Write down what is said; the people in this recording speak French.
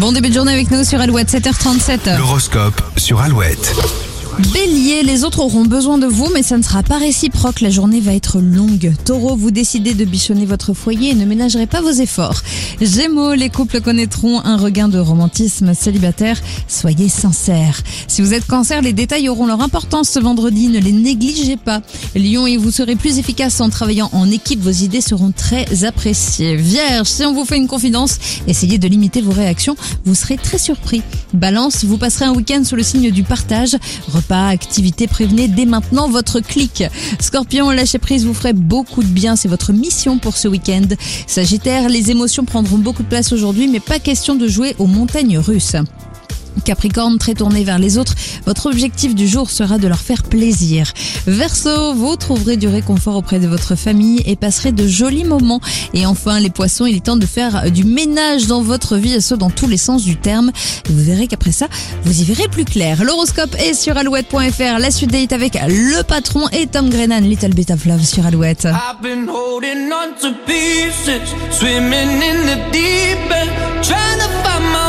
Bon début de journée avec nous sur Alouette, 7h37. L'horoscope sur Alouette. Bélier, les autres auront besoin de vous, mais ça ne sera pas réciproque, la journée va être longue. Taureau, vous décidez de bichonner votre foyer et ne ménagerez pas vos efforts. Gémeaux, les couples connaîtront un regain de romantisme. Célibataire, soyez sincères. Si vous êtes cancer, les détails auront leur importance ce vendredi, ne les négligez pas. Lion, et vous serez plus efficace en travaillant en équipe, vos idées seront très appréciées. Vierge, si on vous fait une confidence, essayez de limiter vos réactions, vous serez très surpris. Balance, vous passerez un week-end sous le signe du partage. Pas activité, prévenez dès maintenant votre clique. Scorpion, lâchez prise vous ferait beaucoup de bien, c'est votre mission pour ce week-end. Sagittaire, les émotions prendront beaucoup de place aujourd'hui, mais pas question de jouer aux montagnes russes. Capricorne, très tourné vers les autres, votre objectif du jour sera de leur faire plaisir. Verseau, vous trouverez du réconfort auprès de votre famille et passerez de jolis moments. Et enfin les poissons, il est temps de faire du ménage dans votre vie, et ce dans tous les sens du terme. Et vous verrez qu'après ça, vous y verrez plus clair. L'horoscope est sur alouette.fr. La suite date avec le patron et Tom Grennan, Little Beta Flave sur Alouette. I've been holding on to pieces, swimming in the deep end, trying to find my